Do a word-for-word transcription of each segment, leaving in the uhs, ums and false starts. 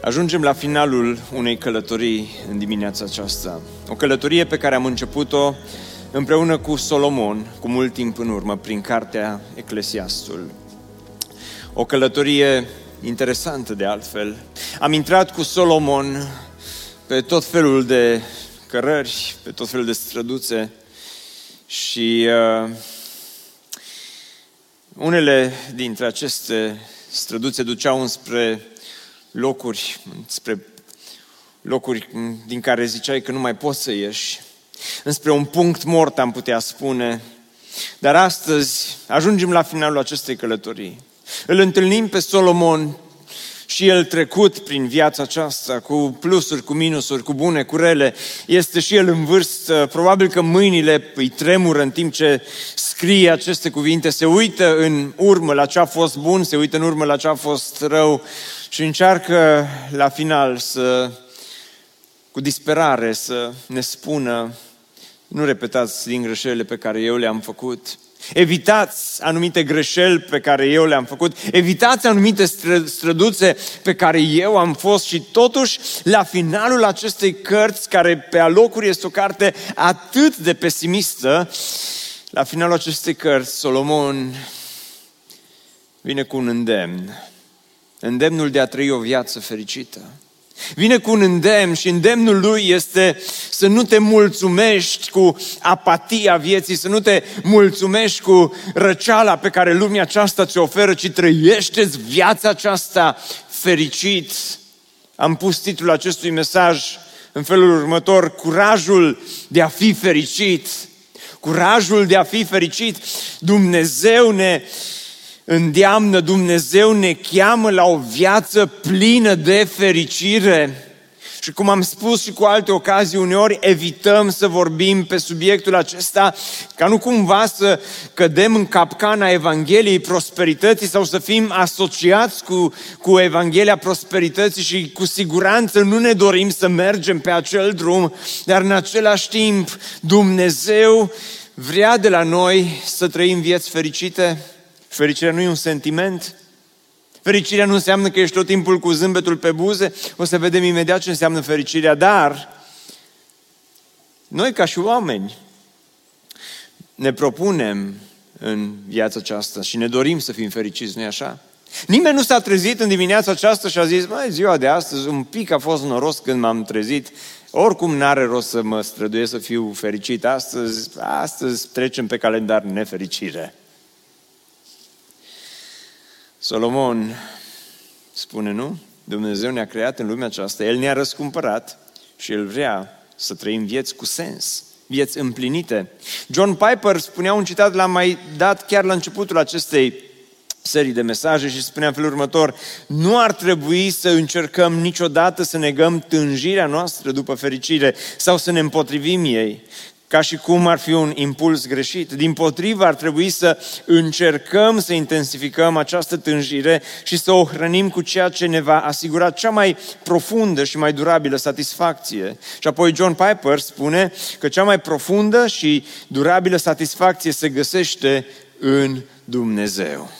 Ajungem la finalul unei călătorii în dimineața aceasta. O călătorie pe care am început-o împreună cu Solomon, cu mult timp în urmă, prin cartea Ecclesiastul. O călătorie interesantă de altfel. Am intrat cu Solomon pe tot felul de cărări, pe tot felul de străduțe și uh, unele dintre aceste străduțe duceau înspre locuri, spre locuri din care ziceai că nu mai poți să ieși, înspre un punct mort, am putea spune. Dar astăzi ajungem la finalul acestei călătorii. Îl întâlnim pe Solomon și el trecut prin viața aceasta, cu plusuri, cu minusuri, cu bune, cu rele. Este și el în vârstă, probabil că mâinile îi tremură în timp ce scrie aceste cuvinte, se uită în urmă la ce a fost bun, se uită în urmă la ce a fost rău și încearcă la final să, cu disperare, să ne spună: nu repetați din greșelile pe care eu le-am făcut. Evitați anumite greșeli pe care eu le-am făcut. Evitați anumite străduțe pe care eu am fost. Și totuși, la finalul acestei cărți, care pe alocuri este o carte atât de pesimistă, la finalul acestei cărți, Solomon vine cu un îndemn. Îndemnul de a trăi o viață fericită. Vine cu un îndemn și îndemnul lui este să nu te mulțumești cu apatia vieții, să nu te mulțumești cu răceala pe care lumea aceasta ți-o oferă, ci trăiește-ți viața aceasta fericit. Am pus titlul acestui mesaj în felul următor: curajul de a fi fericit. Curajul de a fi fericit. Dumnezeu ne îndeamnă, Dumnezeu ne cheamă la o viață plină de fericire. Și cum am spus și cu alte ocazii, uneori evităm să vorbim pe subiectul acesta ca nu cumva să cădem în capcana Evangheliei prosperității sau să fim asociați cu, cu Evanghelia prosperității și cu siguranță nu ne dorim să mergem pe acel drum, dar în același timp Dumnezeu vrea de la noi să trăim vieți fericite. Fericirea nu e un sentiment. Fericirea nu înseamnă că ești tot timpul cu zâmbetul pe buze. O să vedem imediat ce înseamnă fericirea. Dar noi ca și oameni ne propunem în viața aceasta și ne dorim să fim fericiți, nu-i așa? Nimeni nu s-a trezit în dimineața aceasta și a zis: măi, ziua de astăzi un pic a fost noros când m-am trezit. Oricum n-are rost să mă străduiesc să fiu fericit astăzi. Astăzi trecem pe calendar nefericire. Solomon spune, nu? Dumnezeu ne-a creat în lumea aceasta, El ne-a răscumpărat și El vrea să trăim vieți cu sens, vieți împlinite. John Piper spunea un citat, l-am mai dat chiar la începutul acestei serii de mesaje și spunea în felul următor: nu ar trebui să încercăm niciodată să negăm tânjirea noastră după fericire sau să ne împotrivim ei, ca și cum ar fi un impuls greșit. Dimpotrivă, ar trebui să încercăm să intensificăm această tânjire și să o hrănim cu ceea ce ne va asigura cea mai profundă și mai durabilă satisfacție. Și apoi John Piper spune că cea mai profundă și durabilă satisfacție se găsește în Dumnezeu.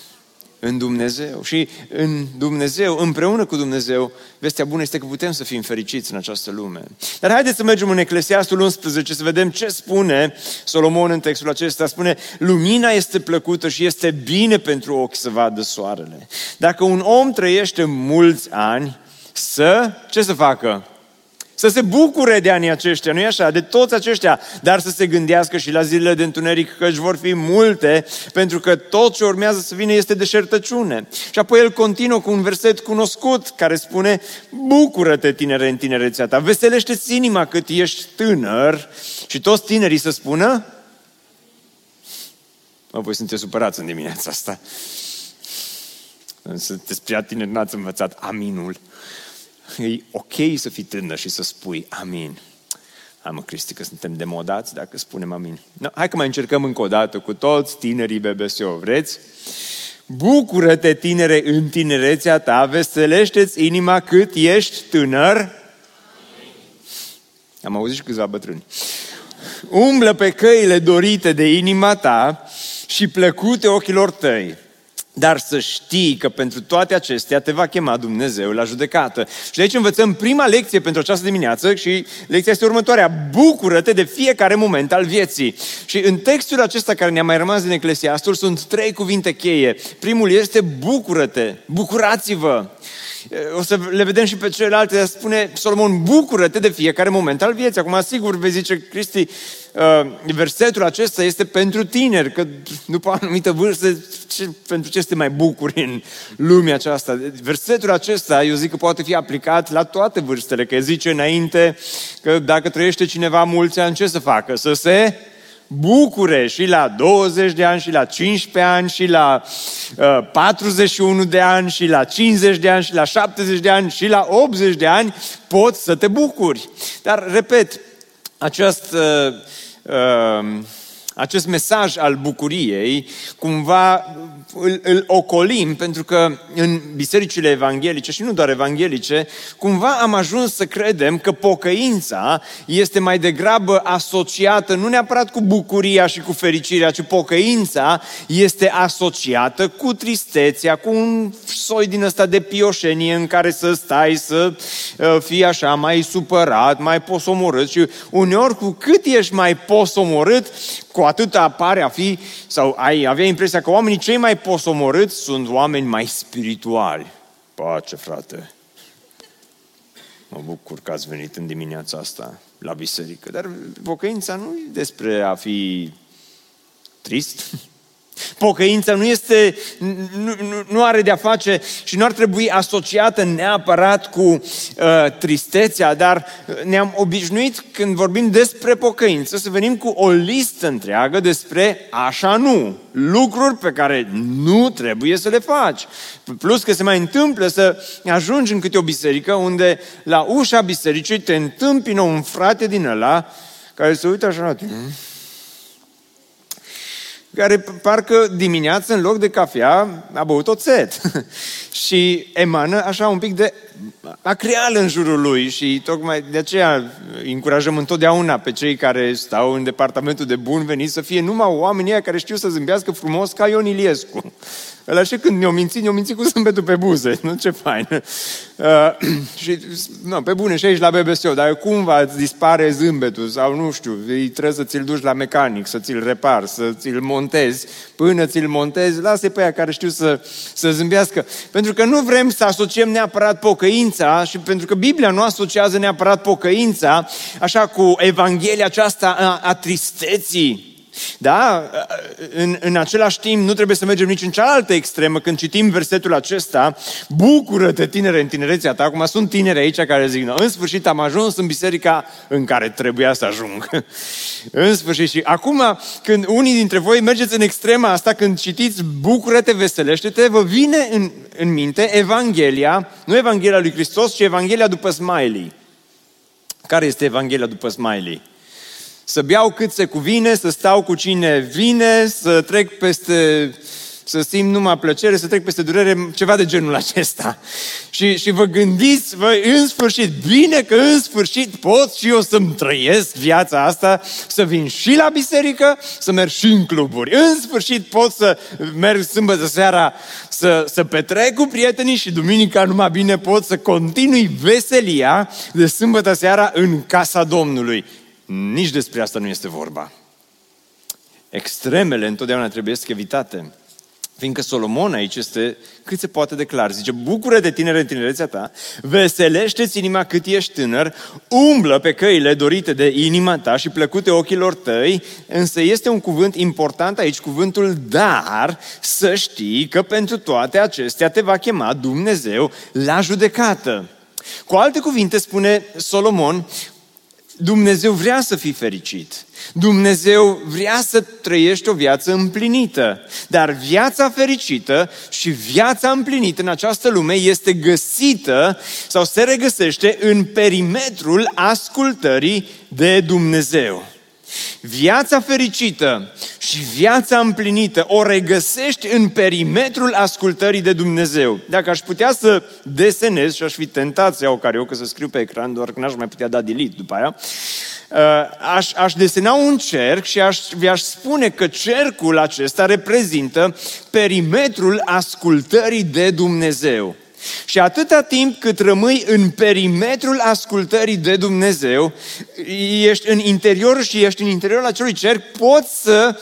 În Dumnezeu. Și în Dumnezeu, împreună cu Dumnezeu, vestea bună este că putem să fim fericiți în această lume. Dar haideți să mergem în Eclesiastul unsprezece, să vedem ce spune Solomon în textul acesta. Spune: lumina este plăcută și este bine pentru ochi să vadă soarele. Dacă un om trăiește mulți ani, să... ce să facă? Să se bucure de anii aceștia, nu-i așa? De toți aceștia, dar să se gândească și la zilele de întuneric, căci vor fi multe, pentru că tot ce urmează să vină este deșertăciune. Și apoi el continuă cu un verset cunoscut care spune: bucură-te, tinere, în tinerețea ta, veselește-ți inima cât ești tânăr. Și toți tinerii să spună... mă, voi sunteți supărați în dimineața asta. Sunteți prea tineri, n-ați învățat aminul. E ok să fii tânăr și să spui amin. Amă, Cristi, că suntem demodați dacă spunem amin. No, hai că mai încercăm încă o dată cu toți tinerii B B S O, vreți? Bucură-te, tinere, în tinerețea ta, veselește-ți inima cât ești tânăr. Amin. Am auzit și câțiva bătrâni. Umblă pe căile dorite de inima ta și plăcute ochilor tăi. Dar să știi că pentru toate acestea te va chema Dumnezeu la judecată. Și de aici învățăm prima lecție pentru această dimineață și lecția este următoarea. Bucură-te de fiecare moment al vieții. Și în textul acesta care ne-a mai rămas din Eclesiastul sunt trei cuvinte cheie. Primul este bucură-te, bucurați-vă. O să le vedem și pe celelalte, spune Solomon, bucură-te de fiecare moment al vieții. Acum, sigur, vei zice, Cristi, versetul acesta este pentru tineri, că după anumită vârstă, ce, pentru ce să te mai bucuri în lumea aceasta? Versetul acesta, eu zic că poate fi aplicat la toate vârstele, că zice înainte că dacă trăiește cineva mulți ani, ce să facă? Să se bucure și la douăzeci de ani, și la cincisprezece ani, și la uh, patruzeci și unu de ani, și la cincizeci de ani, și la șaptezeci de ani, și la optzeci de ani, poți să te bucuri. Dar, repet, acest, uh, uh, acest mesaj al bucuriei, cumva îl, îl ocolim, pentru că în bisericile evanghelice, și nu doar evanghelice, cumva am ajuns să credem că pocăința este mai degrabă asociată, nu neapărat cu bucuria și cu fericirea, ci pocăința este asociată cu tristețea, cu un soi din ăsta de pioșenie în care să stai, să fii așa mai supărat, mai posomorât. Și uneori, cu cât ești mai posomorât, cu atât apare a fi, sau ai avea impresia că oamenii cei mai posomorâți sunt oameni mai spirituali. Pace, frate! Mă bucur că ați venit în dimineața asta la biserică, dar pocăința nu e despre a fi trist. Pocăința nu este, nu, nu, nu are de-a face și nu ar trebui asociată neapărat cu uh, tristețea, dar ne-am obișnuit când vorbim despre pocăință să venim cu o listă întreagă despre așa nu, lucruri pe care nu trebuie să le faci. Plus că se mai întâmplă să ajungi în câte o biserică unde la ușa bisericii te întâmpină un frate din ăla care se uită așa la tine, care parcă dimineață, în loc de cafea, a băut oțet și emană așa un pic de acreală în jurul lui. Și tocmai de aceea încurajăm întotdeauna pe cei care stau în departamentul de bun venit să fie numai oamenii aia care știu să zâmbească frumos ca Ion Iliescu. Ăla și când ne-o mințit, ne-o mințit cu zâmbetul pe buze. Nu? Ce fain! Uh, și, no, pe bune, și aici la B B S O, dar cumva îți dispare zâmbetul sau nu știu, trebuie să ți-l duci la mecanic, să ți-l repar, să ți-l montezi. Până ți-l montezi, lasă-i pe aia care știu să, să zâmbească. Pentru că nu vrem să asociem neapărat pocăința și pentru că Biblia nu asociază neapărat pocăința așa cu evanghelia aceasta a, a tristeții. Da? În, în același timp nu trebuie să mergem nici în cealaltă extremă. Când citim versetul acesta, bucură-te, tinere, în tinerețea ta. Acum sunt tineri aici care zic, în sfârșit am ajuns în biserica în care trebuia să ajung. În sfârșit. Și acum când unii dintre voi mergeți în extrema asta, când citiți bucură-te, veselește-te, vă vine în, în minte Evanghelia, nu Evanghelia lui Hristos, ci Evanghelia după Smiley. Care este Evanghelia după Smiley? Să beau cât se cuvine, să stau cu cine vine, să trec peste, să simt numai plăcere, să trec peste durere, ceva de genul acesta. Și, și vă gândiți, vă, în sfârșit, bine că în sfârșit pot și eu să-mi trăiesc viața asta, să vin și la biserică, să merg și în cluburi. În sfârșit pot să merg sâmbătă seara să, să petrec cu prietenii și duminica numai bine pot să continui veselia de sâmbătă seara în casa Domnului. Nici despre asta nu este vorba. Extremele întotdeauna trebuie să evitate. Fiindcă Solomon aici este cât se poate de clar. Zice, bucură-te, tinere, în tinerețea ta, veselește-ți inima cât ești tânăr, umblă pe căile dorite de inima ta și plăcute ochilor tăi, însă este un cuvânt important aici, cuvântul dar, să știi că pentru toate acestea te va chema Dumnezeu la judecată. Cu alte cuvinte, spune Solomon, Dumnezeu vrea să fii fericit. Dumnezeu vrea să trăiești o viață împlinită. Dar viața fericită și viața împlinită în această lume este găsită sau se regăsește în perimetrul ascultării de Dumnezeu. Viața fericită și viața împlinită o regăsești în perimetrul ascultării de Dumnezeu. Dacă aș putea să desenez, și aș fi tentat să iau carioca să scriu pe ecran, doar că n-aș mai putea da delete după aia, aș, aș desena un cerc și aș, vi-aș spune că cercul acesta reprezintă perimetrul ascultării de Dumnezeu. Și atâta timp cât rămâi în perimetrul ascultării de Dumnezeu, ești în interior și ești în interiorul acelui cerc, poți să,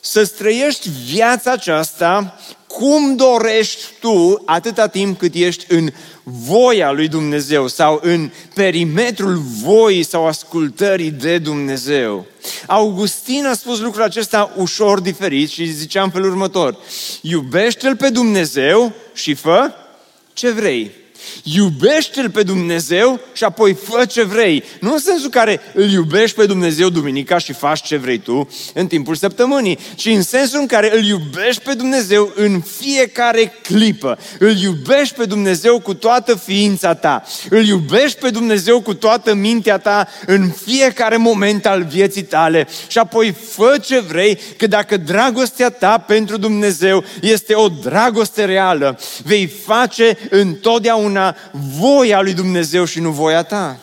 să străiești viața aceasta cum dorești tu, atâta timp cât ești în voia lui Dumnezeu sau în perimetrul voii sau ascultării de Dumnezeu. Augustin a spus lucrul acesta ușor diferit și zicea în felul următor: iubește-L pe Dumnezeu și fă ce vrei. Iubește-L pe Dumnezeu și apoi fă ce vrei. Nu în sensul în care îl iubești pe Dumnezeu duminica și faci ce vrei tu în timpul săptămânii, ci în sensul în care îl iubești pe Dumnezeu în fiecare clipă. Îl iubești pe Dumnezeu cu toată ființa ta. Îl iubești pe Dumnezeu cu toată mintea ta în fiecare moment al vieții tale. Și apoi fă ce vrei, că dacă dragostea ta pentru Dumnezeu este o dragoste reală, vei face întotdeauna voia lui Dumnezeu și nu voia ta.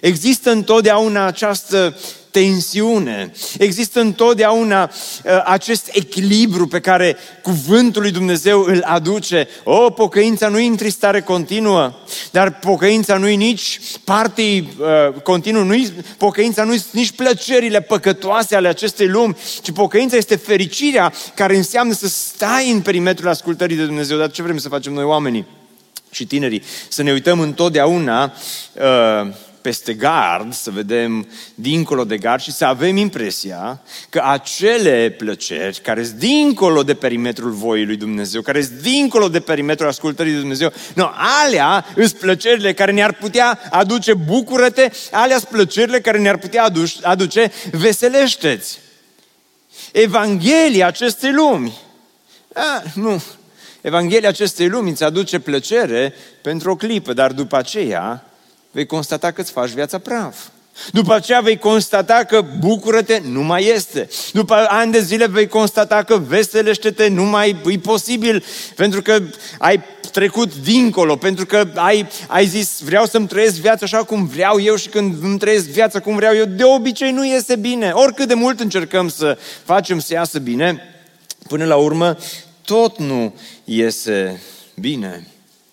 Există întotdeauna această tensiune, există întotdeauna acest echilibru pe care cuvântul lui Dumnezeu îl aduce. O, pocăința nu-i întristare continuă, dar pocăința nu-i nici partii uh, continuă, nu-i, pocăința nu-i nici plăcerile păcătoase ale acestei lumi, ci pocăința este fericirea care înseamnă să stai în perimetrul ascultării de Dumnezeu. Dar ce vrem să facem noi oamenii și tinerii? Să ne uităm întotdeauna uh, peste gard, să vedem dincolo de gard și să avem impresia că acele plăceri care sunt dincolo de perimetrul voii lui Dumnezeu, care sunt dincolo de perimetrul ascultării de Dumnezeu, no, alea sunt plăcerile care ne-ar putea aduce bucură-te, alea sunt plăcerile care ne-ar putea aduce, aduce veselește-ți. Evanghelia acestei lumi. Ah, nu... Evanghelia acestei lumi îți aduce plăcere pentru o clipă, dar după aceea vei constata că îți faci viața praf. După aceea vei constata că bucură-te nu mai este. După ani de zile vei constata că veselește-te nu mai e posibil, pentru că ai trecut dincolo, pentru că ai, ai zis vreau să-mi trăiesc viața așa cum vreau eu și când îmi trăiesc viața cum vreau eu, de obicei nu iese bine. Oricât de mult încercăm să facem să iasă bine, până la urmă tot nu iese bine.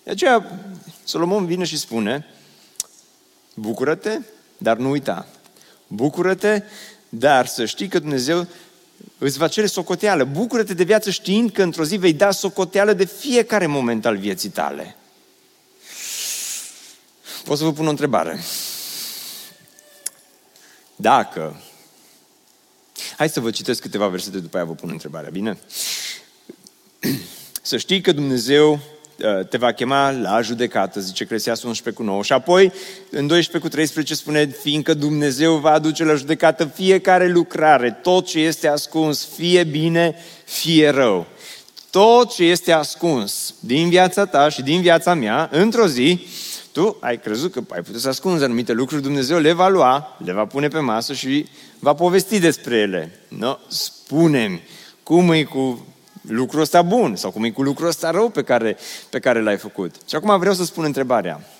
De aceea Solomon vine și spune: bucură-te, dar nu uita. Bucură-te, dar să știi că Dumnezeu îți va cere socoteală. Bucură-te de viață știind că într-o zi vei da socoteală de fiecare moment al vieții tale. Pot să vă pun o întrebare. Dacă... Hai să vă citesc câteva versete, după aia vă pun întrebarea, bine? Să știi că Dumnezeu te va chema la judecată, zice Ecclesiastul unsprezece cu nouă. Și apoi, în doisprezece cu treisprezece spune, fiindcă Dumnezeu va aduce la judecată fiecare lucrare, tot ce este ascuns, fie bine, fie rău. Tot ce este ascuns din viața ta și din viața mea, într-o zi, tu ai crezut că ai putut să ascunzi anumite lucruri, Dumnezeu le va lua, le va pune pe masă și va povesti despre ele. No? Spune-mi, cum e cu lucrul ăsta bun sau cum e cu lucrul ăsta rău pe care, pe care l-ai făcut. Și acum vreau să spun întrebarea.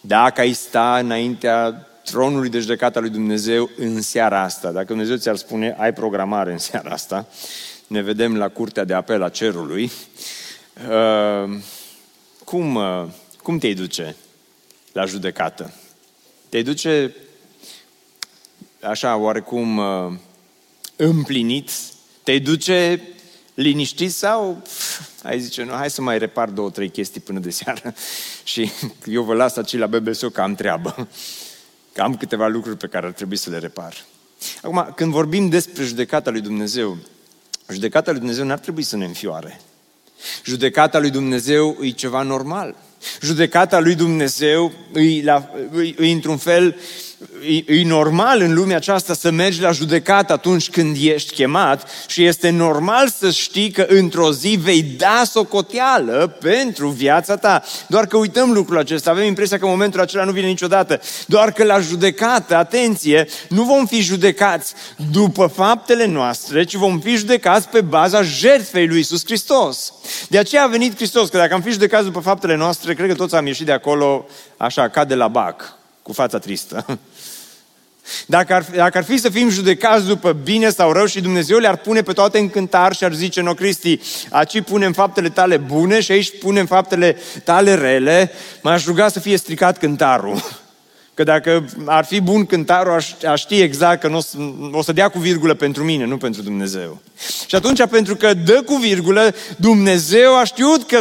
Dacă ai sta înaintea tronului de judecată lui Dumnezeu în seara asta, dacă Dumnezeu ți-ar spune, ai programare în seara asta, ne vedem la curtea de apel a cerului, uh, cum, uh, cum te-ai duce la judecată? Te-ai duce așa oarecum uh, împlinit? Te-ai duce liniștit sau ai zice, nu, hai să mai repar două, trei chestii până de seară și eu vă las aici la B B S O că am treabă, că am câteva lucruri pe care ar trebui să le repar. Acum, când vorbim despre judecata lui Dumnezeu, judecata lui Dumnezeu n-ar trebui să ne înfioare. Judecata lui Dumnezeu e ceva normal. Judecata lui Dumnezeu e, la, e, e într-un fel E, e normal în lumea aceasta să mergi la judecată atunci când ești chemat și este normal să știi că într-o zi vei da socoteală pentru viața ta. Doar că uităm lucrul acesta, avem impresia că momentul acela nu vine niciodată. Doar că la judecată, atenție, nu vom fi judecați după faptele noastre, ci vom fi judecați pe baza jertfei lui Isus Hristos. De aceea a venit Hristos, că dacă am fi judecați după faptele noastre, cred că toți am ieșit de acolo așa, ca de la bac, cu fața tristă. Dacă ar, dacă ar fi să fim judecați după bine sau rău și Dumnezeu le-ar pune pe toate în cântar și ar zice, no, Cristi, aici punem faptele tale bune și aici punem faptele tale rele, m-aș ruga să fie stricat cântarul. Că dacă ar fi bun cântarul, aș, aș ști exact că n-o, o să dea cu virgulă pentru mine, nu pentru Dumnezeu. Și atunci, pentru că dă cu virgulă, Dumnezeu a știut că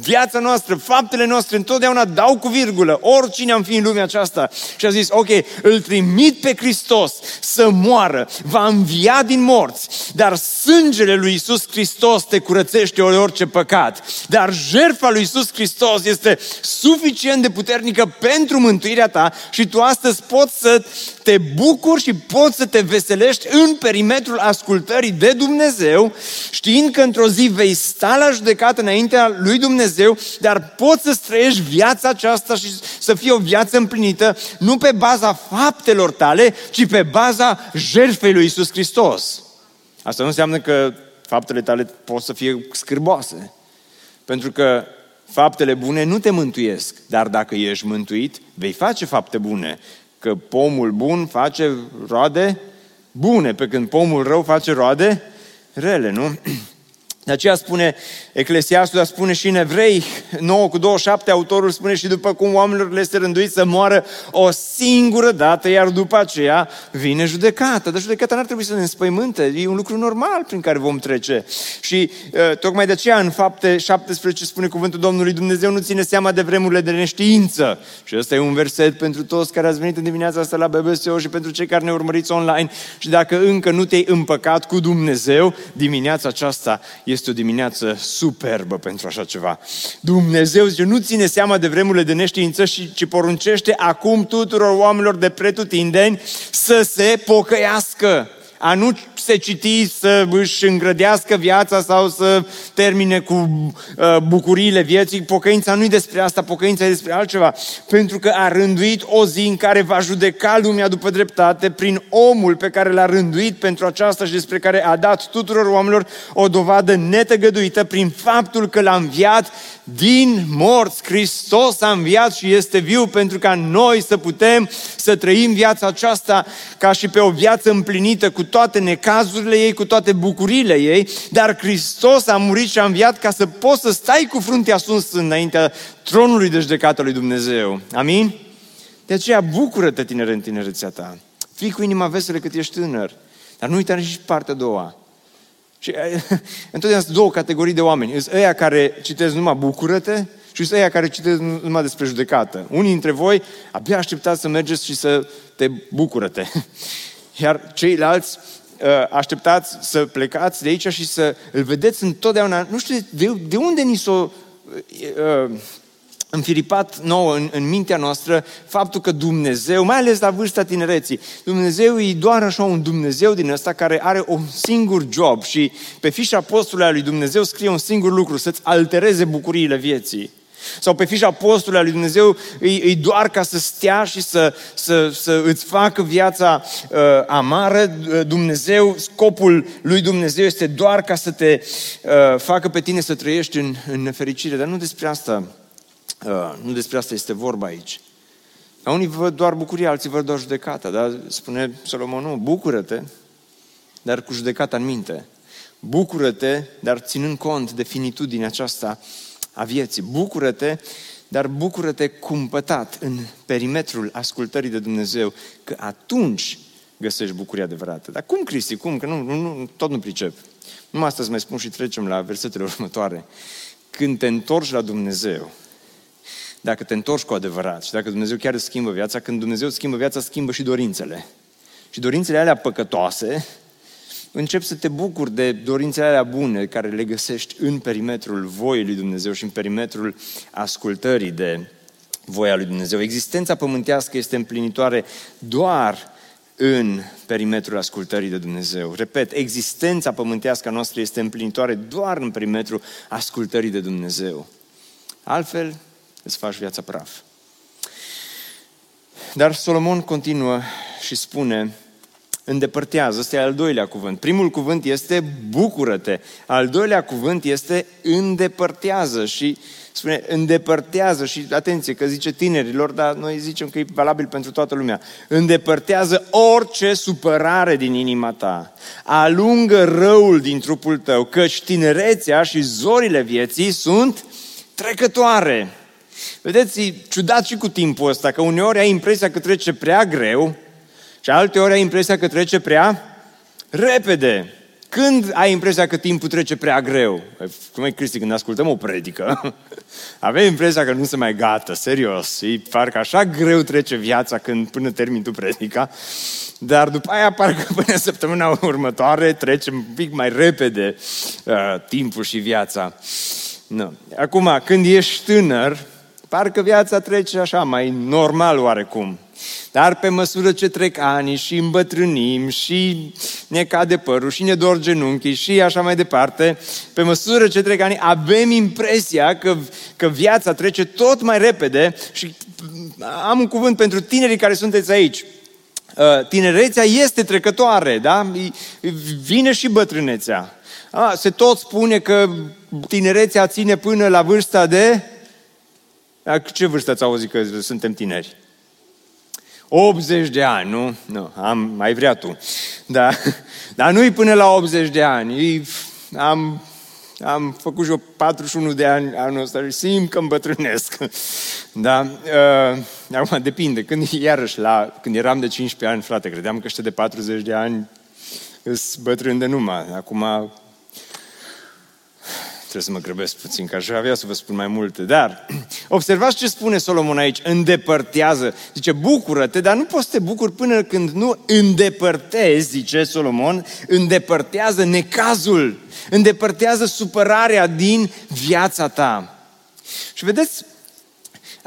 viața noastră, faptele noastre întotdeauna dau cu virgulă, oricine am fi în lumea aceasta. Și a zis, ok, îl trimit pe Hristos să moară, va învia din morți, dar sângele lui Iisus Hristos te curățește de orice păcat. Dar jertfa lui Iisus Hristos este suficient de puternică pentru mântuirea ta și tu astăzi poți să te bucuri și poți să te veselești în perimetrul ascultării de Dumnezeu, știind că într-o zi vei sta la judecată înaintea lui Dumnezeu, dar poți să trăiești viața aceasta și să fie o viață împlinită nu pe baza faptelor tale, ci pe baza jertfei lui Iisus Hristos. Asta nu înseamnă că faptele tale pot să fie scârboase, pentru că faptele bune nu te mântuiesc, dar dacă ești mântuit, vei face fapte bune, că pomul bun face roade bune, pe când pomul rău face roade rele, nu? De aceea spune Eclesiastul, dar spune și în Evrei nouă cu douăzeci și șapte, autorul spune și după cum oamenilor le este rânduit să moară o singură dată, iar după aceea vine judecata. Dar judecata n-ar trebui să ne înspăimânte, e un lucru normal prin care vom trece. Și tocmai de aceea în Fapte șaptesprezece spune cuvântul Domnului, Dumnezeu nu ține seama de vremurile de neștiință. Și ăsta e un verset pentru toți care ați venit în dimineața asta la B B S O și pentru cei care ne urmăriți online. Și dacă încă nu te-ai împăcat cu Dumnezeu, dimineața aceasta e Este o dimineață superbă pentru așa ceva. Dumnezeu zice, nu ține seama de vremurile de neștiință, ci poruncește acum tuturor oamenilor de pretutindeni să se pocăiască. A nu se citi să își îngrădească viața sau să termine cu bucuriile vieții. Pocăința nu e despre asta, pocăința e despre altceva. Pentru că a rânduit o zi în care va judeca lumea după dreptate prin omul pe care l-a rânduit pentru aceasta și despre care a dat tuturor oamenilor o dovadă netăgăduită prin faptul că l-a înviat din morți. Hristos a înviat și este viu pentru ca noi să putem să trăim viața aceasta ca și pe o viață împlinită cu toate necazurile ei, cu toate bucuriile ei, dar Hristos a murit și a înviat ca să poți să stai cu fruntea sus înaintea tronului de judecată lui Dumnezeu. Amin? De aceea bucură-te, tinere, în tinerețea ta. Fii cu inima veselă cât ești tânăr. Dar nu uita nici partea a doua. Și întotdeauna sunt două categorii de oameni. Sunt ăia care citesc numai bucură-te și sunt ăia care citesc numai despre judecată. Unii dintre voi abia așteptați să mergeți și să te bucură-te. Iar ceilalți așteptați să plecați de aici și să îl vedeți întotdeauna. Nu știu de, de unde ni s-o uh, înfiripat nouă în, în mintea noastră faptul că Dumnezeu, mai ales la vârsta tinereții, Dumnezeu e doar așa un Dumnezeu din ăsta care are un singur job și pe fișa postului a lui Dumnezeu scrie un singur lucru, să-ți altereze bucuriile vieții. Sau pe fișa postului a lui Dumnezeu îi doar ca să stea și să, să, să îți facă viața uh, amară. Dumnezeu, scopul lui Dumnezeu este doar ca să te uh, facă pe tine să trăiești în, în nefericire. Dar nu despre asta, uh, nu despre asta este vorba aici. La unii văd doar bucuria, alții văd doar judecata. Dar spune Solomon, nu, bucură-te, dar cu judecata în minte. Bucură-te, dar ținând cont de finitudinea aceasta a vieții. Bucură-te, dar bucură-te cumpătat în perimetrul ascultării de Dumnezeu, că atunci găsești bucuria adevărată. Dar cum, Cristi, cum? Că nu, nu, tot nu pricep. Numai astăzi mai spun și trecem la versetele următoare. Când te întorci la Dumnezeu, dacă te întorci cu adevărat și dacă Dumnezeu chiar îți schimbă viața, când Dumnezeu îți schimbă viața, schimbă și dorințele. Și dorințele alea păcătoase, încep să te bucuri de dorințele alea bune care le găsești în perimetrul voii lui Dumnezeu și în perimetrul ascultării de voia lui Dumnezeu. Existența pământească este împlinitoare doar în perimetrul ascultării de Dumnezeu. Repet, existența pământească a noastră este împlinitoare doar în perimetrul ascultării de Dumnezeu. Altfel, îți faci viața praf. Dar Solomon continuă și spune, îndepărtează, ăsta e al doilea cuvânt. Primul cuvânt este bucură-te, al doilea cuvânt este îndepărtează și spune îndepărtează și atenție că zice tinerilor, dar noi zicem că e valabil pentru toată lumea. Îndepărtează orice supărare din inima ta, alungă răul din trupul tău, căci tinerețea și zorile vieții sunt trecătoare. Vedeți, e ciudat și cu timpul ăsta, că uneori ai impresia că trece prea greu și alteori ai impresia că trece prea repede. Când ai impresia că timpul trece prea greu? Cum e, Cristi, când ascultăm o predică, avem impresia că nu se mai gata, serios. E parcă așa greu trece viața când până termin tu predica, dar după aia parcă până săptămâna următoare trece un pic mai repede uh, timpul și viața. No. Acum, când ești tânăr, parcă viața trece așa, mai normal oarecum. Dar pe măsură ce trec ani și îmbătrânim și ne cade părul și ne dor genunchii și așa mai departe, pe măsură ce trec ani avem impresia că, că viața trece tot mai repede și am un cuvânt pentru tinerii care sunteți aici. Tinerețea este trecătoare, da? Vine și bătrânețea. Se tot spune că tinerețea ține până la vârsta de... Ce vârstă ați auzit că suntem tineri? optzeci de ani, nu? Nu, am, mai vrea tu. Da. Dar nu-i până la optzeci de ani. Am, am făcut și eu patruzeci și unu de ani anul ăsta și simt că îmbătrânesc. Da? Acum, depinde. Când, iarăși, la, când eram de cincisprezece ani, frate, credeam că ăștia de patruzeci de ani îs bătrân de numai. Acum... Trebuie să mă grăbesc puțin, că aș avea să vă spun mai multe. Dar observați ce spune Solomon aici. Îndepărtează. Zice, bucură-te, dar nu poți să te bucuri până când nu îndepărtezi, zice Solomon, îndepărtează necazul, îndepărtează supărarea din viața ta. Și vedeți,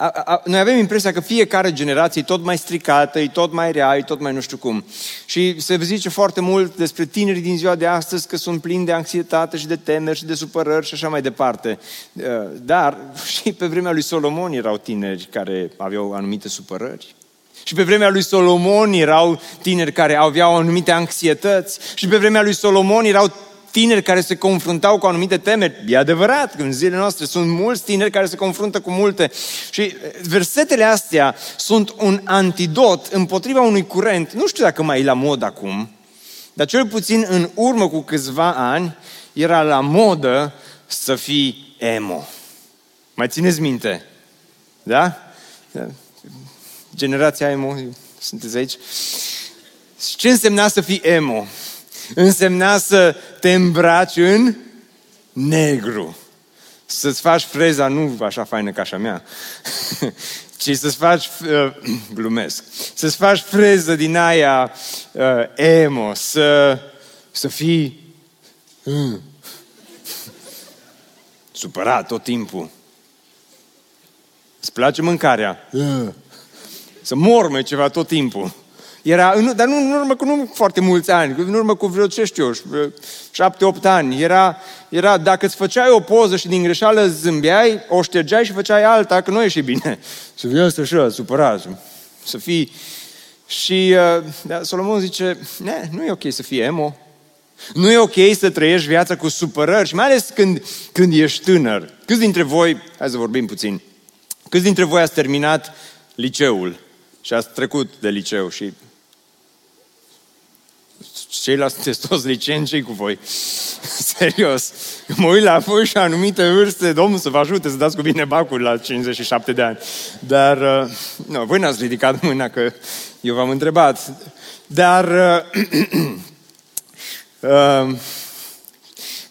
a, a, noi avem impresia că fiecare generație e tot mai stricată, e tot mai rea, e tot mai nu știu cum. Și se zice foarte mult despre tinerii din ziua de astăzi că sunt plini de anxietate și de temeri și de supărări și așa mai departe. Dar și pe vremea lui Solomon erau tineri care aveau anumite supărări. Și pe vremea lui Solomon erau tineri care aveau anumite anxietăți. Și pe vremea lui Solomon erau tineri care se confruntau cu anumite temeri. E adevărat că în zilele noastre sunt mulți tineri care se confruntă cu multe. Și versetele astea sunt un antidot împotriva unui curent, nu știu dacă mai e la mod acum, dar cel puțin în urmă cu câțiva ani era la modă să fii emo. Mai țineți minte? Da? Generația emo, sunteți aici? Și ce însemna să fii emo? Însemna să te îmbraci în negru. Să-ți faci freza, nu așa faină ca așa mea, ci să-ți faci, uh, glumesc, să-ți faci freză din aia uh, emo, să, să fii uh, supărat tot timpul. Îți place mâncarea? Uh, să morme ceva tot timpul. Era, dar nu în urmă cu nu foarte mulți ani, în urmă cu vreo, ce știu eu, șapte, opt ani. Era, era, dacă îți făceai o poză și din greșeală zâmbeai, o ștergeai și făceai alta, că nu ieși bine. Să fii ăsta așa, supărat, să fii... Și uh, Solomon zice, ne, nu e ok să fii emo. Nu e ok să trăiești viața cu supărări și mai ales când, când ești tânăr. Câți dintre voi, hai să vorbim puțin, câți dintre voi ați terminat liceul și ați trecut de liceu și... Ceilalți sunteți toți liceeni, ce-i cu voi? Serios. Mă uit la voi și anumite vârste, Domnul să vă ajute să dați cu bine bacul la cincizeci și șapte de ani. Dar, uh, nu, voi n-ați ridicat mâna că eu v-am întrebat. Dar, uh, uh,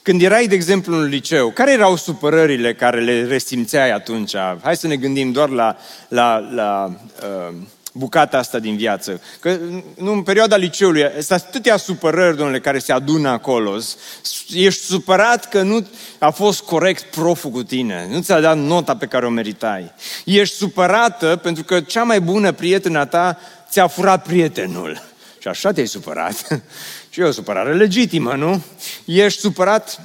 când erai, de exemplu, în liceu, care erau supărările care le resimțeai atunci? Hai să ne gândim doar la... la, la uh, bucata asta din viață. Că nu, în perioada liceului, sunt atâtea supărări, domnule, care se adună acolo. Ești supărat că nu a fost corect proful cu tine. Nu ți-a dat nota pe care o meritai. Ești supărată pentru că cea mai bună prietena ta ți-a furat prietenul. Și așa te-ai supărat. Și e o supărare legitimă, nu? Ești supărat...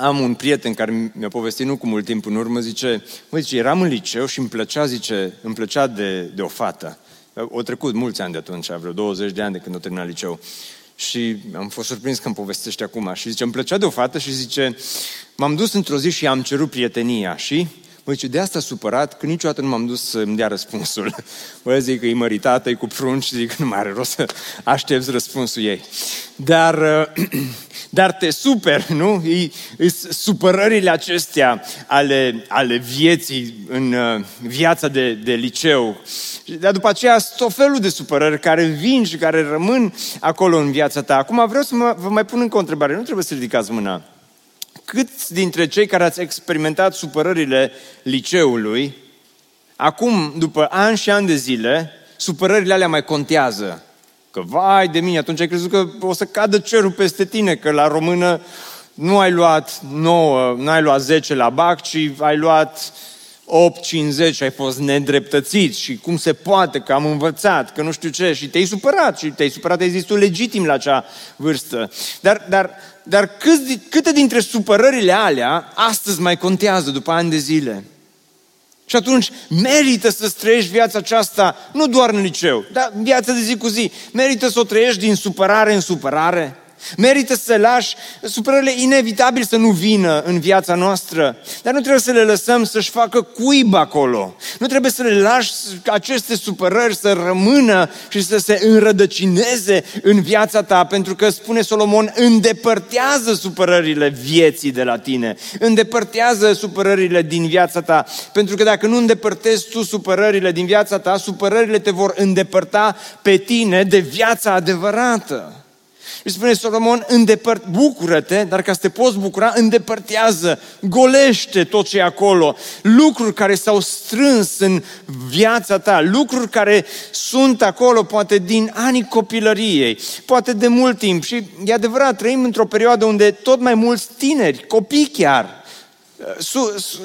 Am un prieten care mi-a povestit nu cu mult timp în urmă, zice, mă, zice, eram în liceu și îmi plăcea, zice, îmi plăcea de, de o fată. O trecut mulți ani de atunci, vreo douăzeci de ani de când o terminat liceu. Și am fost surprins că îmi povestește acum. Și zice, îmi plăcea de o fată și zice, m-am dus într-o zi și am cerut prietenia și... Mă zice, de asta supărat, că niciodată nu m-am dus să-mi dea răspunsul. Bă, zic că e măritată, e cu prunci, zic, nu mai are rost să aștepți răspunsul ei. Dar, dar te superi, nu? E, e supărările acestea ale, ale vieții în viața de, de liceu. Dar după aceea sunt tot felul de supărări care vin și care rămân acolo în viața ta. Acum vreau să mă, vă mai pun încă o întrebare, nu trebuie să ridicați mâna. Câți dintre cei care ați experimentat supărările liceului, acum, după ani și ani de zile, supărările alea mai contează? Că, vai de mine, atunci ai crezut că o să cadă cerul peste tine, că la română nu ai luat nouă, nu ai luat zece la bac, ci ai luat opt cincizeci, ai fost nedreptățit și cum se poate, că am învățat, că nu știu ce, și te-ai supărat, și te-ai supărat, ai zis tu legitim la acea vârstă. Dar, dar, dar câți, câte dintre supărările alea astăzi mai contează după ani de zile? Și atunci merită să-ți trăiești viața aceasta, nu doar în liceu, dar viața de zi cu zi. Merită să o trăiești din supărare în supărare? Merită să lași supărările inevitabil să nu vină în viața noastră, dar nu trebuie să le lăsăm să-și facă cuib acolo. Nu trebuie să le lași aceste supărări să rămână și să se înrădăcineze în viața ta, pentru că, spune Solomon, îndepărtează supărările vieții de la tine, îndepărtează supărările din viața ta, pentru că dacă nu îndepărtezi tu supărările din viața ta, supărările te vor îndepărta pe tine de viața adevărată. Și spune Solomon, îndepăr- bucură-te, dar ca să te poți bucura, îndepărtează, golește tot ce e acolo. Lucruri care s-au strâns în viața ta, lucruri care sunt acolo poate din anii copilăriei, poate de mult timp. Și e adevărat, trăim într-o perioadă unde tot mai mulți tineri, copii chiar,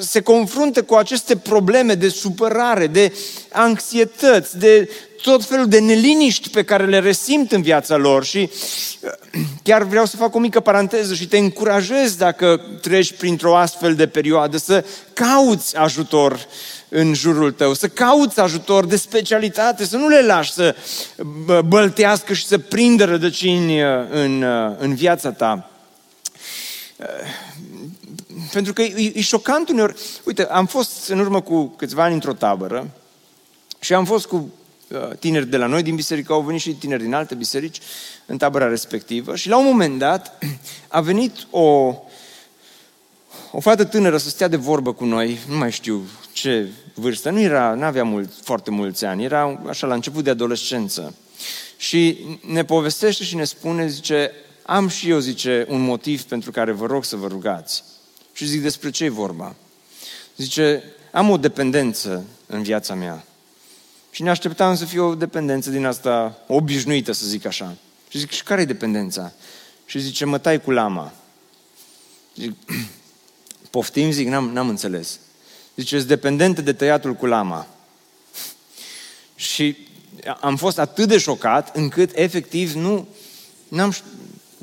se confruntă cu aceste probleme de supărare, de anxietăți, de tot felul de neliniști pe care le resimt în viața lor. Și chiar vreau să fac o mică paranteză și te încurajez, dacă treci printr-o astfel de perioadă, să cauți ajutor în jurul tău, să cauți ajutor de specialitate, să nu le lași să băltească și să prindă rădăcini în, în viața ta. Pentru că e, e șocant uneori. Uite, am fost în urmă cu câțiva ani într-o tabără și am fost cu tineri de la noi din biserică, au venit și tineri din alte biserici în tabăra respectivă și la un moment dat a venit o o fată tânără să stea de vorbă cu noi, nu mai știu ce vârstă, nu era, nu avea mult, foarte mulți ani, era așa la început de adolescență și ne povestește și ne spune, zice, am și eu, zice, un motiv pentru care vă rog să vă rugați. Și zic, despre ce e vorba? Zice, am o dependență în viața mea. Și ne așteptam să fie o dependență din asta obișnuită, să zic așa. Și zic, și care-i dependența? Și zice, mă tai cu lama. Zic, poftim? Zic, n-am, n-am înțeles. Zice, sunt dependentă de tăiatul cu lama. Și am fost atât de șocat, încât efectiv nu, n-am,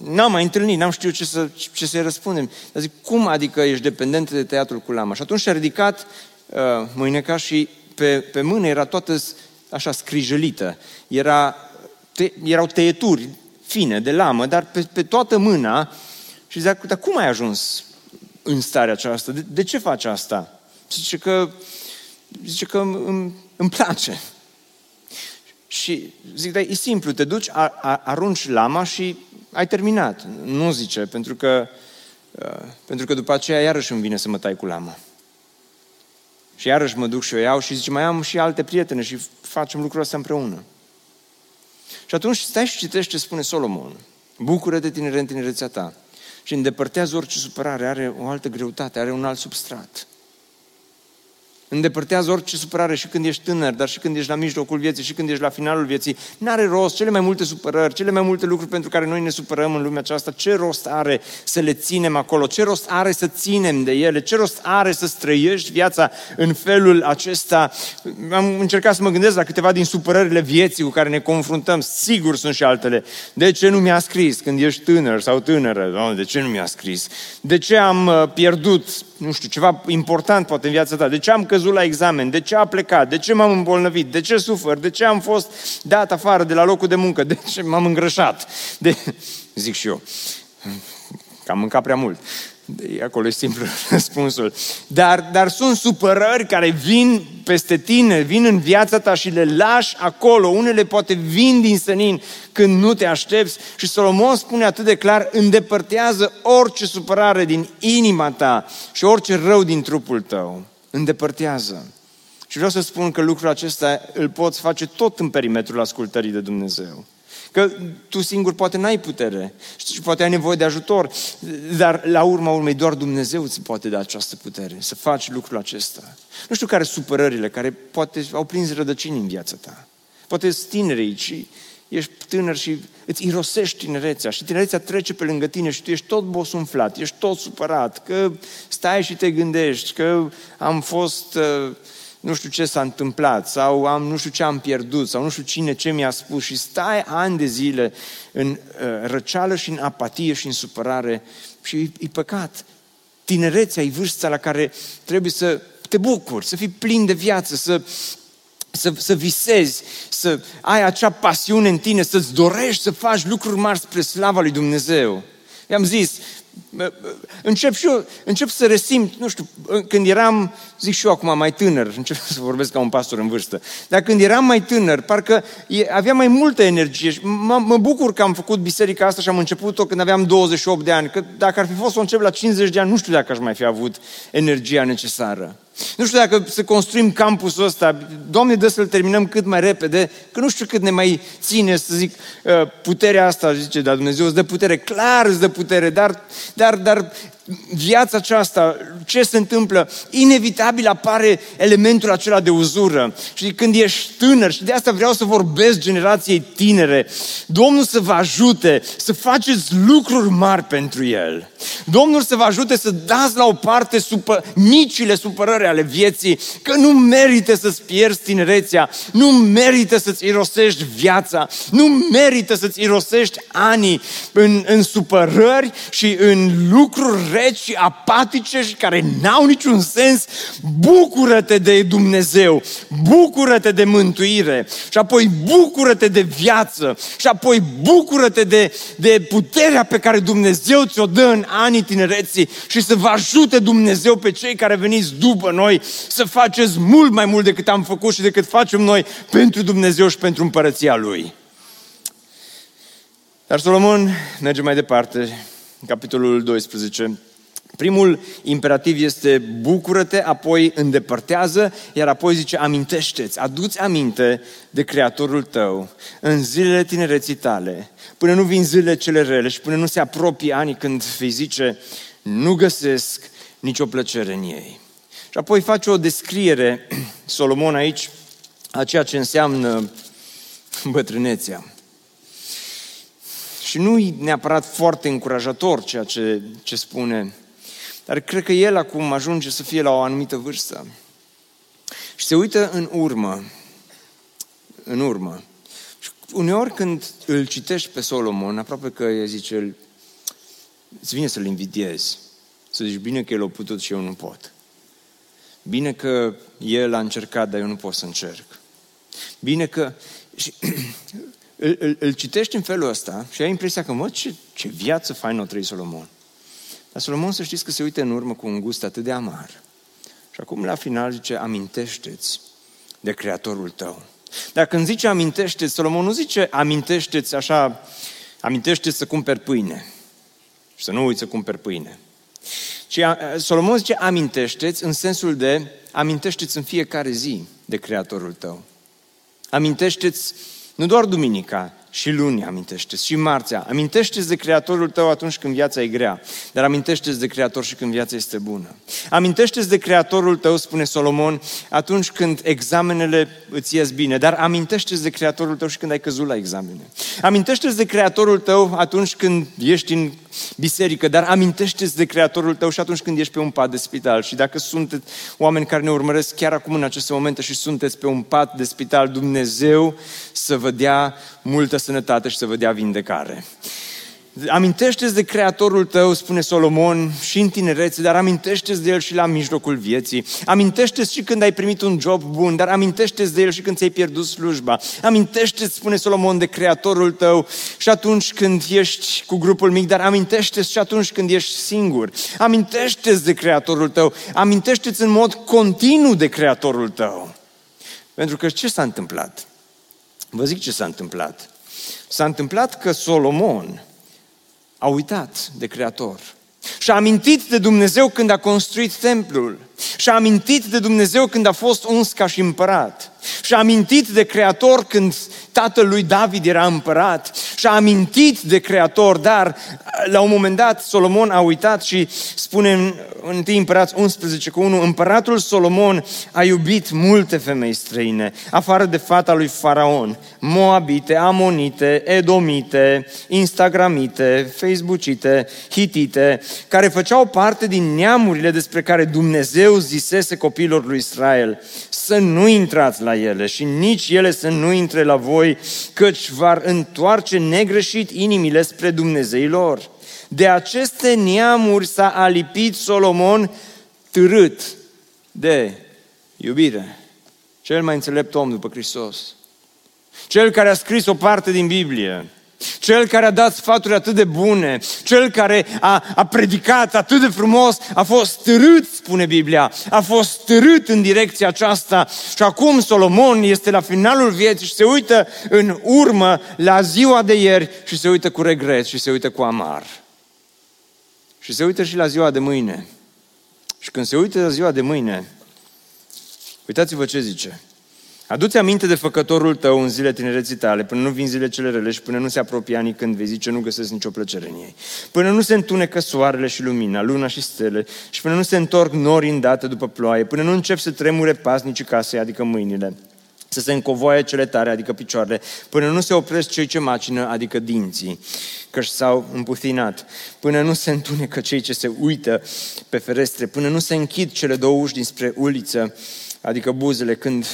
n-am mai întâlnit, n-am știut ce, să, ce să-i răspundem. Dar zic, cum adică ești dependentă de tăiatul cu lama? Și atunci și-a ridicat uh, mâineca și Pe, pe mână era toată așa scrijălită, era, te, erau tăieturi fine de lamă, dar pe, pe toată mâna. Și zic, dar cum ai ajuns în starea aceasta? De, de ce faci asta? Zice că, zice că îmi, îmi place. Și zic, dar e simplu, te duci, a, a, arunci lama și ai terminat. Nu, zice, pentru că, uh, pentru că după aceea iarăși îmi vine să mă tai cu lama. Și iarăși mă duc și o iau și zice, mai am și alte prietene și facem lucrul ăsta împreună. Și atunci stai și citești ce spune Solomon. Bucură-te, tinere, în tinerețea ta. Și îndepărtează orice supărare, are o altă greutate, are un alt substrat. Îndepărtează orice supărare și când ești tânăr, dar și când ești la mijlocul vieții, și când ești la finalul vieții. N-are rost cele mai multe supărări, cele mai multe lucruri pentru care noi ne supărăm în lumea aceasta. Ce rost are să le ținem acolo? Ce rost are să ținem de ele? Ce rost are să străiești viața în felul acesta? Am încercat să mă gândesc la câteva din supărările vieții cu care ne confruntăm. Sigur sunt și altele. De ce nu mi-a scris când ești tânăr sau tânără? De ce nu mi-a scris? De ce am pierdut, nu știu, ceva important poate în viața ta? De ce am căzut la examen? De ce a plecat? De ce m-am îmbolnăvit? De ce sufăr? De ce am fost dat afară de la locul de muncă? De ce m-am îngrășat? De... Zic și eu, că am mâncat prea mult. De acolo e simplu răspunsul. Dar, dar sunt supărări care vin peste tine, vin în viața ta și le lași acolo. Unele poate vin din senin când nu te aștepți. Și Solomon spune atât de clar, îndepărtează orice supărare din inima ta și orice rău din trupul tău. Îndepărtează. Și vreau să spun că lucrul acesta îl poți face tot în perimetrul ascultării de Dumnezeu. Că tu singur poate n-ai putere și poate ai nevoie de ajutor, dar la urma urmei doar Dumnezeu îți poate da această putere, să faci lucrul acesta. Nu știu care supărările, care poate au prins rădăcini în viața ta. Poate sunt tinerii și ești tânăr și îți irosești tinerețea și tinerețea trece pe lângă tine și tu ești tot bosunflat, ești tot supărat, că stai și te gândești că am fost... Uh, nu știu ce s-a întâmplat, sau am, nu știu ce am pierdut, sau nu știu cine ce mi-a spus și stai ani de zile în uh, răceală și în apatie și în supărare și e, e păcat. Tinerețea e vârsta la care trebuie să te bucuri, să fii plin de viață, să, să, să visezi, să ai acea pasiune în tine, să-ți dorești să faci lucruri mari spre slava lui Dumnezeu. I-am zis... Încep și eu, încep să resimt, nu știu, când eram, zic și eu acum mai tânăr, încep să vorbesc ca un pastor în vârstă, dar când eram mai tânăr, parcă aveam mai multă energie. Mă, mă bucur că am făcut biserica asta și am început-o când aveam douăzeci și opt de ani, că dacă ar fi fost să o încep la cincizeci de ani, nu știu dacă aș mai fi avut energia necesară. Nu știu dacă să construim campusul ăsta, Doamne, dă să-l terminăm cât mai repede, că nu știu cât ne mai ține, să zic, puterea asta, zice, dar Dumnezeu îți dă putere, clar îți dă putere, dar, dar, dar viața aceasta, ce se întâmplă? Inevitabil apare elementul acela de uzură. Și când ești tânăr, și de asta vreau să vorbesc generației tinere, Domnul să vă ajute să faceți lucruri mari pentru El. Domnul să vă ajute să dați la o parte supă, micile supărări ale vieții, că nu merită să-ți pierzi tinerețea, nu merită să-ți irosești viața, nu merită să-ți irosești anii în, în supărări și în lucruri reci și apatice și care n-au niciun sens. Bucură-te de Dumnezeu, bucură-te de mântuire și apoi bucură-te de viață și apoi bucură-te de, de puterea pe care Dumnezeu ți-o dă în anii tinereții și să vă ajute Dumnezeu pe cei care veniți după noi să faceți mult mai mult decât am făcut și decât facem noi pentru Dumnezeu și pentru împărăția Lui. Dar Solomon merge mai departe. Capitolul doisprezece. Primul imperativ este bucură-te, apoi îndepărtează, iar apoi zice amintește-ți, adu-ți aminte de Creatorul tău în zilele tinereții tale, până nu vin zilele cele rele și până nu se apropie anii când îi zice nu găsesc nicio plăcere în ei. Și apoi face o descriere, Solomon aici, a ceea ce înseamnă bătrânețea. Și nu e neapărat foarte încurajator ceea ce, ce spune, dar cred că el acum ajunge să fie la o anumită vârstă. Și se uită în urmă, în urmă. Și uneori când îl citești pe Solomon, aproape că îi zice, îți vine să-l invidiezi, să zici, bine că el a putut și eu nu pot. Bine că el a încercat, dar eu nu pot să încerc. Bine că... Și... Îl, îl, îl citești în felul ăsta și ai impresia că, mă, ce, ce viață faină o trăi Solomon. Dar Solomon, să știți că se uită în urmă cu un gust atât de amar. Și acum, la final, zice, amintește-ți de Creatorul tău. Dar când zice amintește-ți, Solomon nu zice amintește-ți așa, amintește-ți să cumperi pâine. Și să nu uiți să cumperi pâine. Ci Solomon zice amintește-ți în sensul de amintește-ți în fiecare zi de Creatorul tău. Amintește-ți nu doar duminica, și luni amintește-ți, și marțea. Amintește-ți de Creatorul tău atunci când viața e grea, dar amintește-ți de Creator și când viața este bună. Amintește-ți de Creatorul tău, spune Solomon, atunci când examenele îți ies bine, dar amintește-ți de Creatorul tău și când ai căzut la examene. Amintește-ți de Creatorul tău atunci când ești în biserică, dar amintește-ți de Creatorul tău și atunci când ești pe un pat de spital. Și dacă sunteți oameni care ne urmăresc chiar acum în aceste momente și sunteți pe un pat de spital, Dumnezeu să vă dea multă sănătate și să vă dea vindecare. Amintește-ți de Creatorul tău, spune Solomon, și în tinerețe, dar amintește-ți de El și la mijlocul vieții. Amintește-ți și când ai primit un job bun, dar amintește-ți de El și când ți-ai pierdut slujba. Amintește-ți, spune Solomon, de Creatorul tău și atunci când ești cu grupul mic, dar amintește-ți și atunci când ești singur. Amintește-ți de Creatorul tău, amintește-ți în mod continuu de Creatorul tău. Pentru că ce s-a întâmplat? Vă zic ce s-a întâmplat. S-a întâmplat că Solomon a uitat de Creator. Și-a amintit de Dumnezeu când a construit templul. Și-a amintit de Dumnezeu când a fost uns ca și împărat. Și-a amintit de Creator când tatăl lui David era împărat. Și-a amintit de Creator, dar la un moment dat Solomon a uitat și spune în întâi Împărați unsprezece unu, împăratul Solomon a iubit multe femei străine, afară de fata lui Faraon, moabite, amonite, edomite, instagramite, facebookite, hitite, care făceau parte din neamurile despre care Dumnezeu zisese copiilor lui Israel, să nu intrați la ele și nici ele să nu intre la voi, căci v-ar întoarce negreșit inimile spre Dumnezeii lor. De aceste neamuri s-a alipit Solomon târât de iubire. Cel mai înțelept om după Hristos. Cel care a scris o parte din Biblie. Cel care a dat sfaturi atât de bune. Cel care a, a predicat atât de frumos. A fost târât, spune Biblia. A fost târât în direcția aceasta. Și acum Solomon este la finalul vieții și se uită în urmă la ziua de ieri și se uită cu regret și se uită cu amar. Și se uită și la ziua de mâine. Și când se uită la ziua de mâine, uitați-vă ce zice. Adu-ți aminte de făcătorul tău în zile tinereții tale, până nu vin zile cele rele și până nu se apropie anii când vei zice nu găsesc nicio plăcere în ei. Până nu se întunecă soarele și lumina, luna și stele și până nu se întorc norii îndată după ploaie, până nu încep să tremure pasnicii casei, adică mâinile, să se încovoie cele tare, adică picioarele, până nu se opresc cei ce macină, adică dinții, căci s-au împutinat, până nu se întunecă cei ce se uită pe ferestre, până nu se închid cele două uși dinspre uliță, adică buzele, când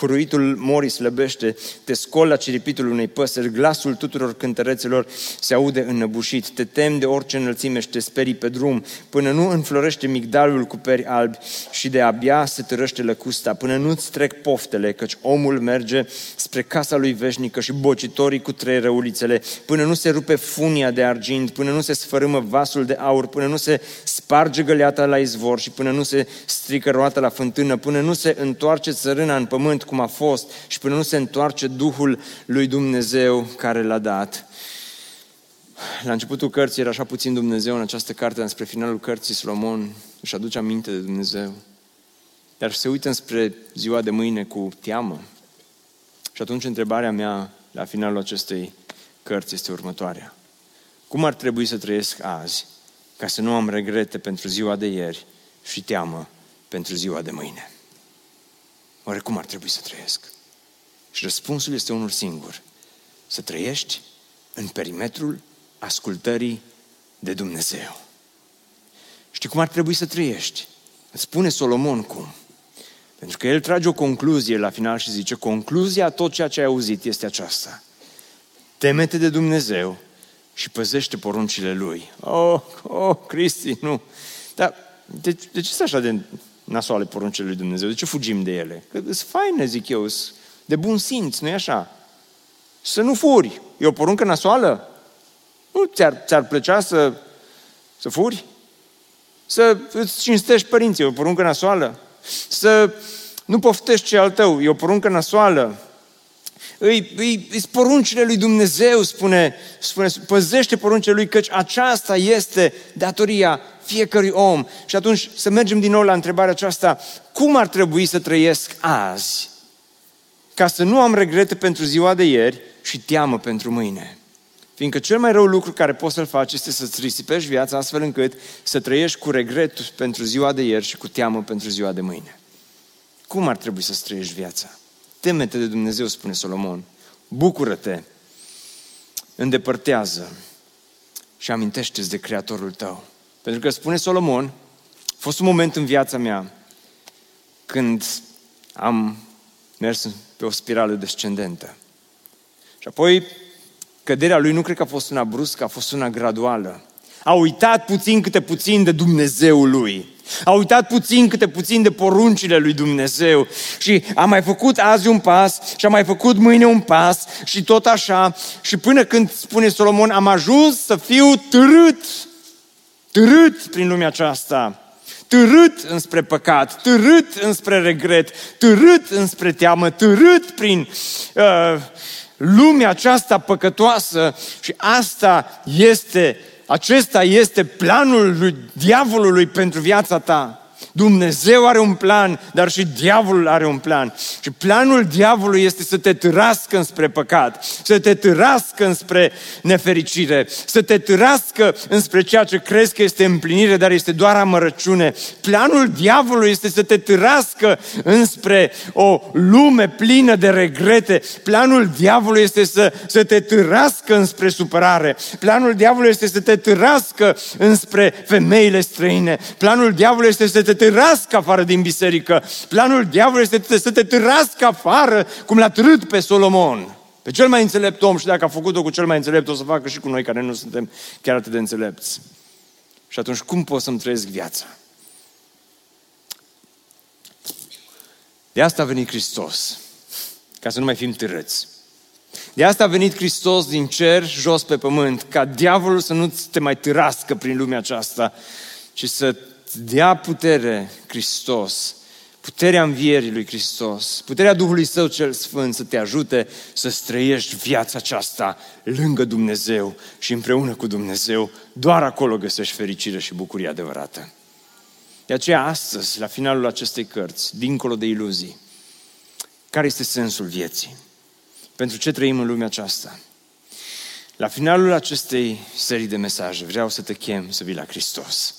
huruitul morii slăbește, te scoli la ciripitul unei păsări, glasul tuturor cântărețelor se aude înnăbușit, te temi de orice înălțime și te sperii pe drum, până nu înflorește migdalul cu peri albi și de abia se târăște lăcusta, până nu-ți trec poftele, căci omul merge spre casa lui veșnică și bocitorii cu trei răulițele, până nu se rupe funia de argint, până nu se sfărâmă vasul de aur, până nu se sparge găleata la izvor și până nu se strică roata la fântână, până nu se întoarce țărâna în pământ cum a fost și până nu se întoarce Duhul lui Dumnezeu care l-a dat. La începutul cărții era așa puțin Dumnezeu în această carte, dar spre finalul cărții Solomon își aduce aminte de Dumnezeu. Dar se uită spre ziua de mâine cu teamă. Și atunci întrebarea mea la finalul acestei cărți este următoarea. Cum ar trebui să trăiesc azi ca să nu am regrete pentru ziua de ieri și teamă pentru ziua de mâine? Oare cum ar trebui să trăiesc? Și răspunsul este unul singur. Să trăiești în perimetrul ascultării de Dumnezeu. Știi cum ar trebui să trăiești? Îți spune Solomon cum. Pentru că el trage o concluzie la final și zice, concluzia a tot ceea ce ai auzit este aceasta. Teme-te de Dumnezeu și păzește poruncile Lui. Oh, oh, Cristi, nu. Dar de, de ce sunt așa de nasoale poruncile lui Dumnezeu? De ce fugim de ele? Că sunt faine, zic eu, de bun simț, nu-i așa? Să nu furi. E o poruncă nasoală? Nu ți-ar, ți-ar plăcea să, să furi? Să îți cinstești părinții? E o poruncă nasoală? Să nu poftești ce al tău? E o poruncă nasoală? Îi poruncile lui Dumnezeu, spune, spune, păzește poruncile Lui, căci aceasta este datoria fiecărui om. Și atunci să mergem din nou la întrebarea aceasta, cum ar trebui să trăiesc azi? Ca să nu am regrete pentru ziua de ieri și și teamă pentru mâine. Fiindcă cel mai rău lucru care poți să-l faci este să-ți risipești viața astfel încât să trăiești cu regret pentru ziua de ieri și cu teamă pentru ziua de mâine. Cum ar trebui să-ți trăiești viața? Teme-te de Dumnezeu, spune Solomon. Bucură-te, îndepărtează și amintește-ți de Creatorul tău. Pentru că, spune Solomon, a fost un moment în viața mea când am mers pe o spirală descendentă. Și apoi, căderea lui nu cred că a fost una bruscă, a fost una graduală. A uitat puțin câte puțin de Dumnezeul lui. A uitat puțin câte puțin de poruncile lui Dumnezeu. Și a mai făcut azi un pas și a mai făcut mâine un pas și tot așa. Și până când, spune Solomon, am ajuns să fiu târât. Târât prin lumea aceasta. Târât înspre păcat, târât înspre regret, târât înspre teamă, târât prin... Uh, lumea aceasta păcătoasă. Și asta este, acesta este planul lui diavolului pentru viața ta. Dumnezeu are un plan, dar și diavolul are un plan. Și planul diavolului este să te târască înspre păcat, să te târască înspre nefericire, să te târască înspre ceea ce crezi că este împlinire, dar este doar amărăciune. Planul diavolului este să te târască înspre o lume plină de regrete. Planul diavolului este să, să te târască înspre supărare. Planul diavolului este să te târască înspre femeile străine. Planul diavolului este să te Să te târască afară din biserică. Planul diavolului este să te târască afară, cum l-a târât pe Solomon, pe cel mai înțelept om. Și dacă a făcut-o cu cel mai înțelept, o să facă și cu noi care nu suntem chiar atât de înțelepți. Și atunci, cum pot să-mi trăiesc viața? De asta a venit Hristos, ca să nu mai fim târâți. De asta a venit Hristos din cer jos pe pământ, ca diavolul să nu te mai târască prin lumea aceasta, ci să dea putere Hristos, puterea învierii lui Hristos, puterea Duhului Său cel Sfânt să te ajute să străiești viața aceasta lângă Dumnezeu și împreună cu Dumnezeu. Doar acolo găsești fericire și bucurie adevărată. De aceea astăzi, la finalul acestei cărți, dincolo de iluzii, care este sensul vieții? Pentru ce trăim în lumea aceasta? La finalul acestei serii de mesaje vreau să te chem să vii la Hristos.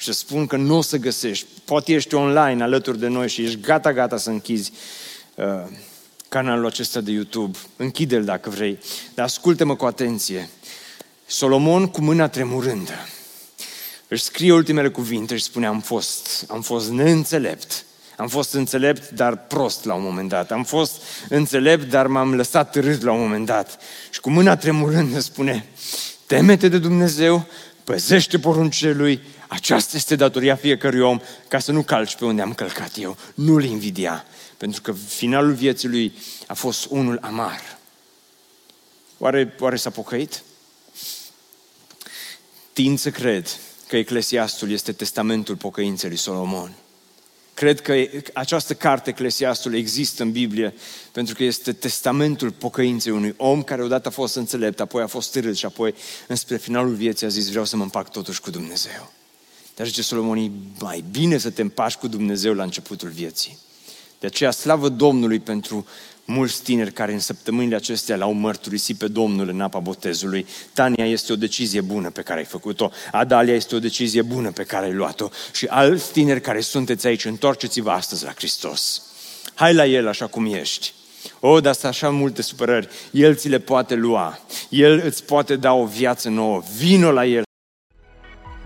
Și să spun că nu o să găsești, poate ești online alături de noi și ești gata-gata să închizi uh, canalul acesta de YouTube. Închide-l dacă vrei, dar ascultă-mă cu atenție. Solomon, cu mâna tremurândă, își scrie ultimele cuvinte și spune: am fost, am fost neînțelept. Am fost înțelept, dar prost la un moment dat. Am fost înțelept, dar m-am lăsat târât la un moment dat. Și cu mâna tremurândă spune: teme-te de Dumnezeu, păzește poruncile Lui. Aceasta este datoria fiecărui om, ca să nu calci pe unde am călcat eu. Nu-l invidia, pentru că finalul vieții lui a fost unul amar. Oare, oare s-a pocăit? Tind să cred că Eclesiastul este testamentul pocăinței lui Solomon. Cred că această carte, Eclesiastul, există în Biblie pentru că este testamentul pocăinței unui om care odată a fost înțelept, apoi a fost târât și apoi, înspre finalul vieții, a zis: vreau să mă împac totuși cu Dumnezeu. Dar zice Solomon, e mai bine să te împaci cu Dumnezeu la începutul vieții. De aceea, slavă Domnului pentru mulți tineri care în săptămânile acestea l-au mărturisit pe Domnul în apa botezului. Tania, este o decizie bună pe care ai făcut-o. Adalia, este o decizie bună pe care ai luat-o. Și alți tineri care sunteți aici, întoarceți-vă astăzi la Hristos. Hai la El așa cum ești. O, dar sunt așa multe supărări. El ți le poate lua. El îți poate da o viață nouă. Vino la El.